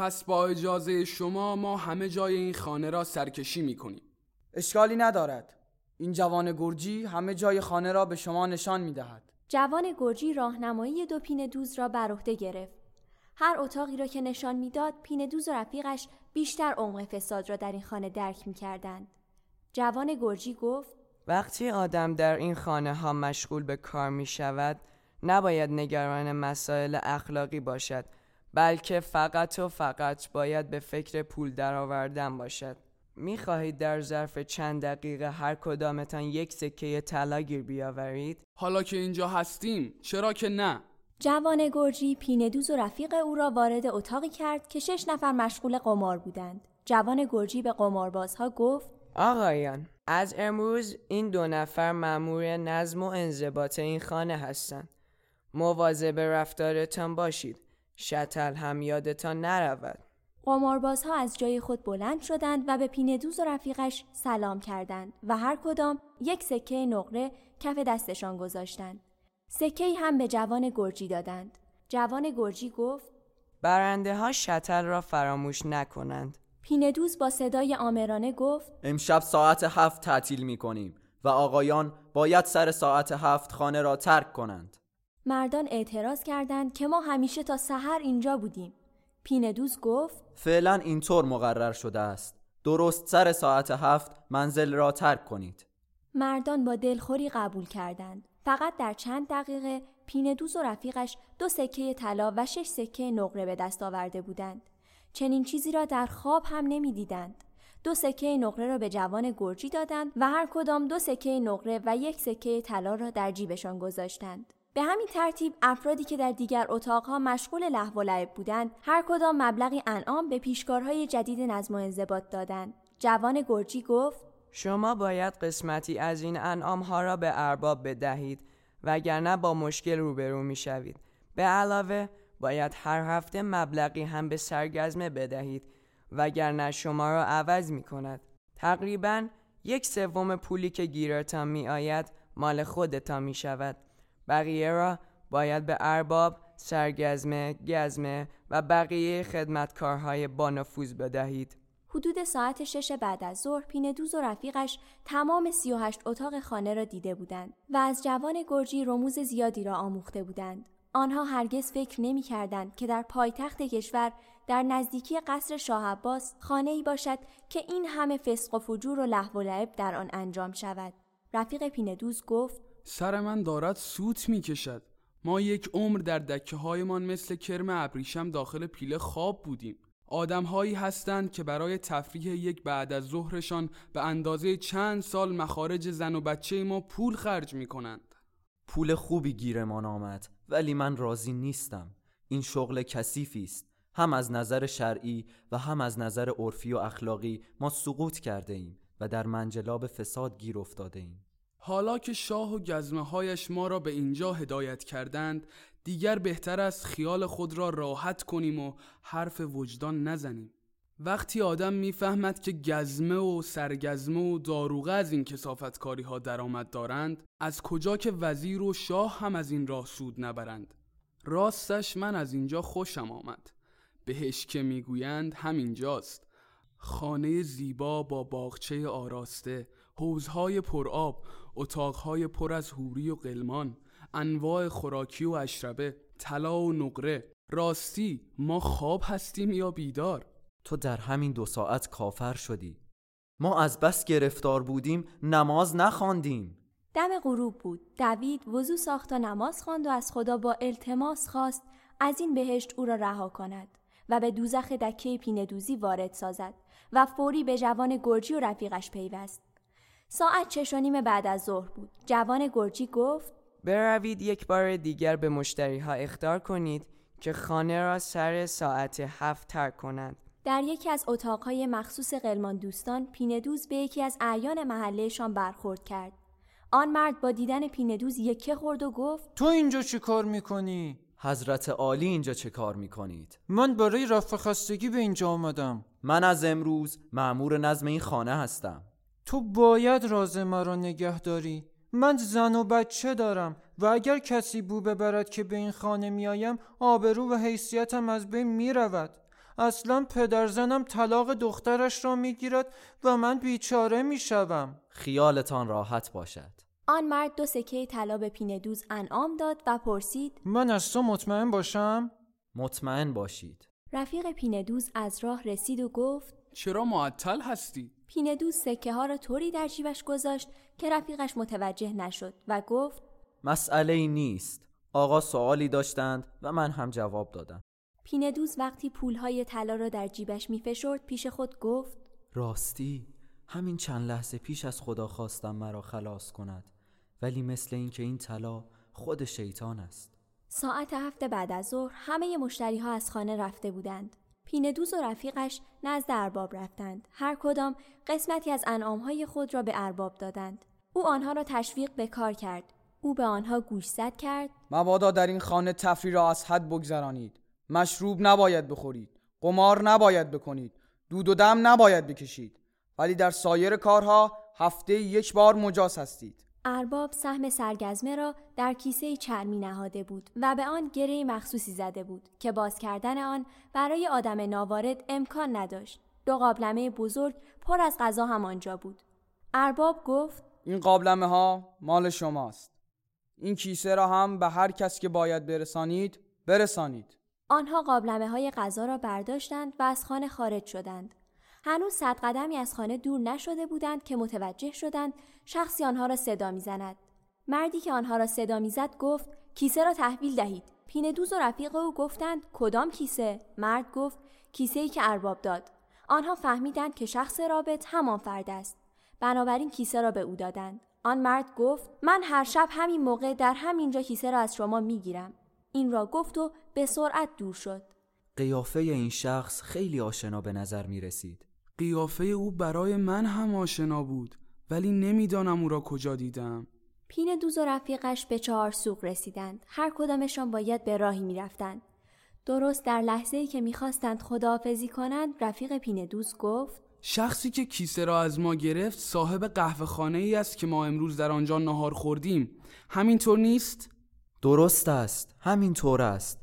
پس با اجازه شما ما همه جای این خانه را سرکشی میکنیم. اشکالی ندارد. این جوان گرجی همه جای خانه را به شما نشان میدهد. جوان گرجی راهنمایی دو پینه دوز را بر عهده گرفت. هر اتاقی را که نشان میداد، پینه دوز و رفیقش بیشتر عمق فساد را در این خانه درک میکردند. جوان گرجی گفت: وقتی آدم در این خانه ها مشغول به کار می شود، نباید نگران مسائل اخلاقی باشد، بلکه فقط و فقط باید به فکر پول درآوردن باشد. می خواهید در ظرف چند دقیقه هر کدامتان یک سکه طلا گیر بیاورید؟ حالا که اینجا هستیم، چرا که نه؟ جوان گرجی پینه دوز و رفیق او را وارد اتاقی کرد که 6 نفر مشغول قمار بودند. جوان گرجی به قماربازها گفت: آقایان، از امروز این 2 نفر مأمور نظم و انضباط این خانه هستند. مواظب رفتارتان باشید. شتل هم یادتان نرود. قماربازها از جای خود بلند شدند و به پینه دوز و رفیقش سلام کردند و هر کدام یک سکه نقره کف دستشان گذاشتند. سکه‌ای هم به جوان گرجی دادند. جوان گرجی گفت: برنده ها شتل را فراموش نکنند. پینه دوز با صدای آمرانه گفت: امشب ساعت 7 تعطیل می‌کنیم و آقایان باید سر ساعت 7 خانه را ترک کنند. مردان اعتراض کردند که ما همیشه تا سحر اینجا بودیم. پینه دوز گفت: فعلا اینطور مقرر شده است. درست سر ساعت 7 منزل را ترک کنید. مردان با دلخوری قبول کردند. فقط در چند دقیقه پینه دوز و رفیقش 2 سکه طلا و 6 سکه نقره به دست آورده بودند. چنین چیزی را در خواب هم نمی دیدند. 2 سکه نقره را به جوان گرجی دادند و هر کدام 2 سکه نقره و 1 سکه طلا را در جیبشان گذاشتند. به همین ترتیب افرادی که در دیگر اتاقها مشغول لهو و لعب بودند، هر کدام مبلغی انعام به پیشکارهای جدید نظم و انضباط دادند. جوان گرجی گفت: شما باید قسمتی از این انعامها را به ارباب بدهید، وگرنه با مشکل روبرو می شوید. به علاوه باید هر هفته مبلغی هم به سرگزمه بدهید، وگرنه شما را عوض می کند. تقریباً 1/3 پولی که گیرتان می آید مال خودتان می شود. بقیه را باید به ارباب، سرگزمه، گزمه و بقیه خدمتکارهای با نفوذ بدهید. حدود ساعت 6 بعد از ظهر پینه دوز و رفیقش تمام 38 اتاق خانه را دیده بودند و از جوان گرجی رموز زیادی را آموخته بودند. آنها هرگز فکر نمی کردند که در پایتخت کشور در نزدیکی قصر شاه عباس خانه‌ای باشد که این همه فسق و فجور و لهو و لعب در آن انجام شود. رفیق پینه دوز گفت: سر من دارد سوت می کشد. ما یک عمر در دکه هایمان مثل کرم ابریشم داخل پیله خواب بودیم. آدم هایی هستند که برای تفریح یک بعد از ظهرشان به اندازه چند سال مخارج زن و بچه ما پول خرج می کنند. پول خوبی گیرمان آمد، ولی من راضی نیستم. این شغل کثیفی است. هم از نظر شرعی و هم از نظر عرفی و اخلاقی ما سقوط کرده ایم و در منجلاب فساد گیر افتاده ایم. حالا که شاه و گزمه هایش ما را به اینجا هدایت کردند، دیگر بهتر است خیال خود را راحت کنیم و حرف وجدان نزنیم. وقتی آدم میفهمد که گزمه و سرگزمه و داروغه از این کثافتکاری ها درآمد دارند، از کجا که وزیر و شاه هم از این راه سود نبرند. راستش من از اینجا خوشم آمد. بهش که میگویند همینجاست. خانه زیبا با باغچه آراسته، حوضهای پرآب، اتاقهای پر از حوری و قلمان، انواع خوراکی و اشربه، طلا و نقره. راستی ما خواب هستیم یا بیدار؟ تو در همین 2 ساعت کافر شدی. ما از بس گرفتار بودیم نماز نخواندیم. دم غروب بود. دوید وضو ساخت و نماز خواند و از خدا با التماس خواست از این بهشت او را رها کند و به دوزخ دکه پینه دوزی وارد سازد و فوری به جوان گرجی و رفیقش پیوست. ساعت 6:30 بعد از ظهر بود. جوان گرجی گفت: بروید یک بار دیگر به مشتری ها اخطار کنید که خانه را سر ساعت 7 ترک کنند. در یکی از اتاقهای مخصوص قلمان دوستان پینه دوز به یکی از اعیان محلهشان برخورد کرد. آن مرد با دیدن پینه دوز یکه خورد و گفت: تو اینجا چه کار میکنی؟ حضرت عالی اینجا چه کار میکنید؟ من برای رفع خستگی به اینجا آمدم. من از امروز مأمور نظم این خانه هستم. تو باید راز مرا نگه داری. من زن و بچه دارم و اگر کسی بو ببرد که به این خانه می آیم، آبرو و حیثیتم از بین می رود. اصلا پدرزنم طلاق دخترش را میگیرد و من بیچاره میشوم. خیالتان راحت باشد. آن مرد 2 سکه طلا به پینه دوز انعام داد و پرسید: من از تو مطمئن باشم؟ مطمئن باشید. رفیق پینه دوز از راه رسید و گفت: چرا معطل هستی؟ پینه دوز سکه ها را طوری در جیبش گذاشت که رفیقش متوجه نشد و گفت: مسئله نیست. آقا سوالی داشتند و من هم جواب دادم. پینه دوز وقتی پولهای طلا را در جیبش می‌فشرد پیش خود گفت: راستی همین چند لحظه پیش از خدا خواستم مرا خلاص کند، ولی مثل اینکه این طلا خود شیطان است. ساعت 7 بعد از ظهر همه مشتری‌ها از خانه رفته بودند. پینه دوز و رفیقش نزد ارباب رفتند. هر کدام قسمتی از انعام‌های خود را به ارباب دادند. او آنها را تشویق به کار کرد. او به آنها گوشزد کرد: مبادا در این خانه تفریح را از حد بگذرانید. مشروب نباید بخورید. قمار نباید بکنید. دود و دم نباید بکشید. ولی در سایر کارها هفته 1 بار مجاز هستید. ارباب سهم سرگزمه را در کیسه چرمی نهاده بود و به آن گره مخصوصی زده بود که باز کردن آن برای آدم ناوارد امکان نداشت. 2 قابلمه بزرگ پر از غذا هم آنجا بود. ارباب گفت: این قابلمه ها مال شماست. این کیسه را هم به هر کس که باید برسانید برسانید. آنها قابلمه های غذا را برداشتند و از خانه خارج شدند. هنوز 100 قدمی از خانه دور نشده بودند که متوجه شدند شخصی آنها را صدا می‌زند. مردی که آنها را صدا می‌زد گفت: کیسه را تحویل دهید. پینه دوز و رفیق او گفتند: کدام کیسه؟ مرد گفت: کیسه‌ای که ارباب داد. آنها فهمیدند که شخص رابط همان فرد است. بنابراین کیسه را به او دادند. آن مرد گفت: من هر شب همین موقع در همینجا کیسه را از شما می‌گیرم. این را گفت و به سرعت دور شد. قیافه این شخص خیلی آشنا به نظر می‌رسید. قیافه او برای من هم آشنا بود، ولی نمیدانم او را کجا دیدم. پینه دوز و رفیقش به 4 سوق رسیدند. هر کدامشان باید به راهی می‌رفتند. درست در لحظه‌ای که می‌خواستند خداحافظی کنند، رفیق پینه دوز گفت: شخصی که کیسه را از ما گرفت صاحب قهوه‌خانه‌ای است که ما امروز در آنجا نهار خوردیم. همینطور نیست؟ درست است، همینطور است.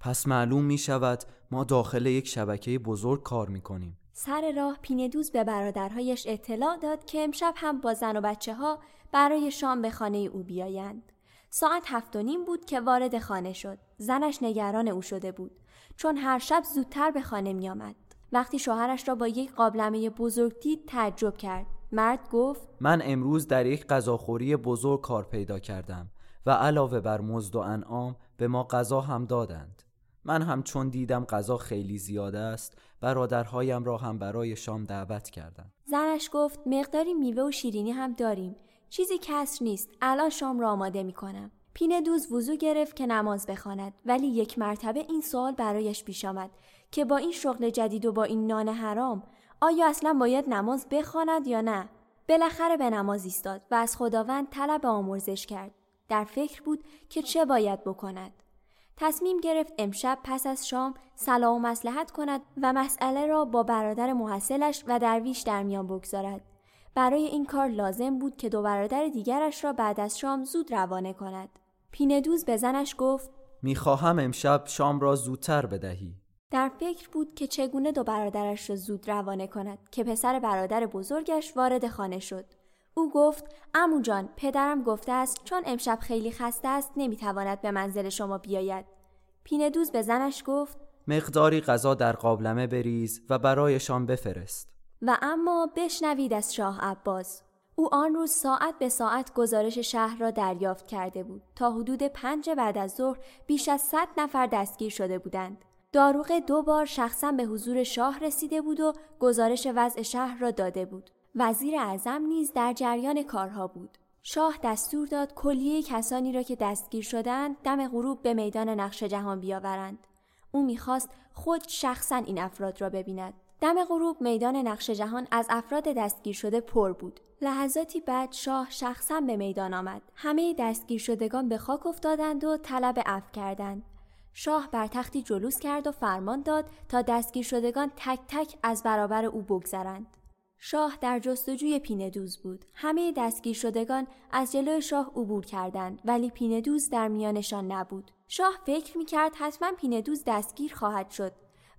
پس معلوم می‌شود ما داخل یک شبکه بزرگ کار می‌کنیم. سر راه پینه دوز به برادرهایش اطلاع داد که امشب هم با زن و بچه‌ها برای شام به خانه او بیایند. ساعت 7:30 بود که وارد خانه شد. زنش نگران او شده بود، چون هر شب زودتر به خانه می آمد. وقتی شوهرش را با یک قابلمه بزرگ دید تعجب کرد. مرد گفت: من امروز در یک غذاخوری بزرگ کار پیدا کردم و علاوه بر مزد و انعام به ما غذا هم دادند. من هم چون دیدم غذا خیلی زیاد است، برادرهایم را هم برای شام دعوت کردم. زنش گفت: مقداری میوه و شیرینی هم داریم. چیزی کسر نیست. الان شام را آماده می کنم. پینه دوز وضو گرفت که نماز بخواند، ولی یک مرتبه این سوال برایش پیش آمد که با این شغل جدید و با این نان حرام آیا اصلا باید نماز بخواند یا نه؟ بالاخره به نماز ایستاد و از خداوند طلب آمرزش کرد. در فکر بود که چه باید بکند. تصمیم گرفت امشب پس از شام صلاح و مصلحت کند و مسئله را با برادر محصلش و درویش در میان بگذارد. برای این کار لازم بود که 2 برادر دیگرش را بعد از شام زود روانه کند. پینه دوز به زنش گفت: میخواهم امشب شام را زودتر بدهی. در فکر بود که چگونه 2 برادرش را زود روانه کند که پسر برادر بزرگش وارد خانه شد. او گفت: عمو جان، پدرم گفته است چون امشب خیلی خسته است نمیتواند به منزل شما بیاید. پینه دوز به زنش گفت: مقداری غذا در قابلمه بریز و برای شام بفرست. و اما بشنوید از شاه عباس. او آن روز ساعت به ساعت گزارش شهر را دریافت کرده بود. تا حدود 5 بعد از ظهر بیش از 100 نفر دستگیر شده بودند. داروغه 2 بار شخصا به حضور شاه رسیده بود و گزارش وضع شهر را داده بود. وزیر اعظم نیز در جریان کارها بود. شاه دستور داد کلیه کسانی را که دستگیر شدند دم غروب به میدان نقش جهان بیاورند. او می‌خواست خود شخصاً این افراد را ببیند. دم غروب میدان نقش جهان از افراد دستگیر شده پر بود. لحظاتی بعد شاه شخصاً به میدان آمد. همه دستگیر شدگان به خاک افتادند و طلب عفو کردند. شاه بر تختی جلوس کرد و فرمان داد تا دستگیر شدگان تک تک از برابر او بگذرند. شاه در جستجوی پینه دوز بود. همه دستگیر شدگان از جلوی شاه عبور کردند، ولی پینه دوز در میانشان نبود. شاه فکر می‌کرد حتما پینه دوز دستگیر خواهد شد،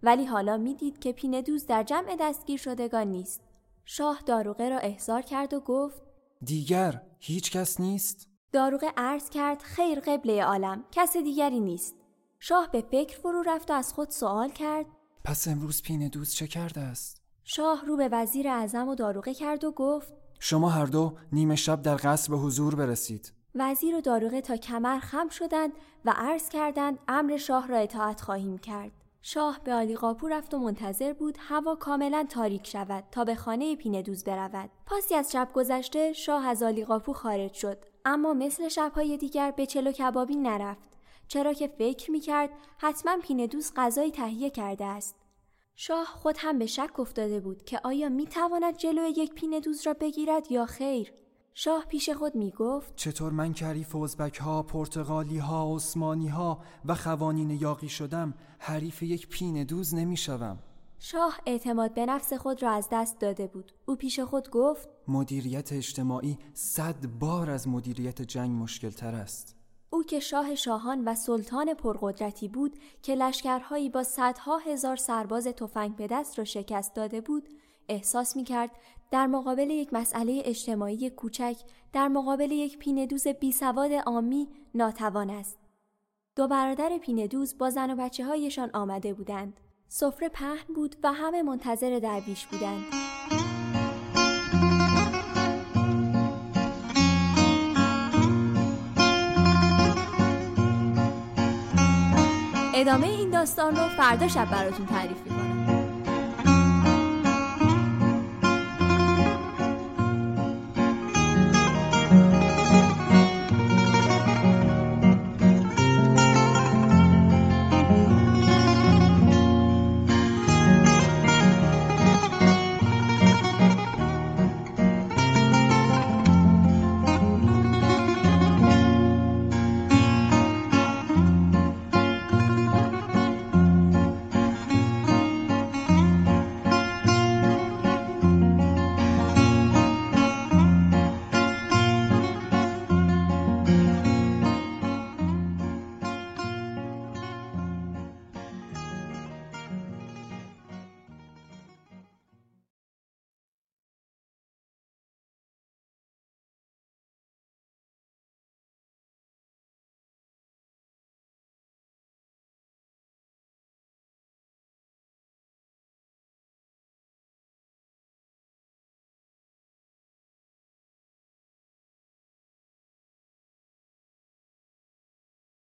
ولی حالا میدید که پینه دوز در جمع دستگیر شدگان نیست. شاه داروغه را احضار کرد و گفت: دیگر هیچ کس نیست؟ داروغه عرض کرد: خیر قبله عالم، کس دیگری نیست. شاه به فکر فرو رفت و از خود سوال کرد: پس امروز پینه دوز چه کرده است؟ شاه رو به وزیر اعظم و داروغه کرد و گفت: شما هر دو نیمه شب در قصر به حضور برسید. وزیر و داروغه تا کمر خم شدند و عرض کردند: امر شاه را اطاعت خواهیم کرد. شاه به علی قاپو رفت و منتظر بود هوا کاملا تاریک شود تا به خانه پینه دوز برود. پاسی از شب گذشته شاه از علی قاپو خارج شد، اما مثل شبهای دیگر به چلو کبابی نرفت، چرا که فکر می‌کرد حتما پینه دوز غذای تهیه کرده است. شاه خود هم به شک افتاده بود که آیا می‌تواند جلوی یک پینه دوز را بگیرد یا خیر. شاه پیش خود میگفت: چطور من که حریف ازبک‌ها، پرتغالی‌ها، عثمانی‌ها و خوانین یاغی شدم، حریف یک پینه دوز نمی‌شوم. شاه اعتماد به نفس خود را از دست داده بود. او پیش خود گفت: مدیریت اجتماعی 100 بار از مدیریت جنگ مشکل‌تر است. او که شاه شاهان و سلطان پرقدرتی بود که لشکرهایی با صدها هزار سرباز تفنگ به دست را شکست داده بود، احساس می‌کرد در مقابل یک مسئله اجتماعی کوچک، در مقابل یک پینه دوز بیسواد عامی ناتوان است. 2 برادر پینه دوز با زن و بچه‌هایشان آمده بودند. سفره پهن بود و همه منتظر درویش بودند. ادامه این داستان رو فردا شب براتون تعریف می‌کنم.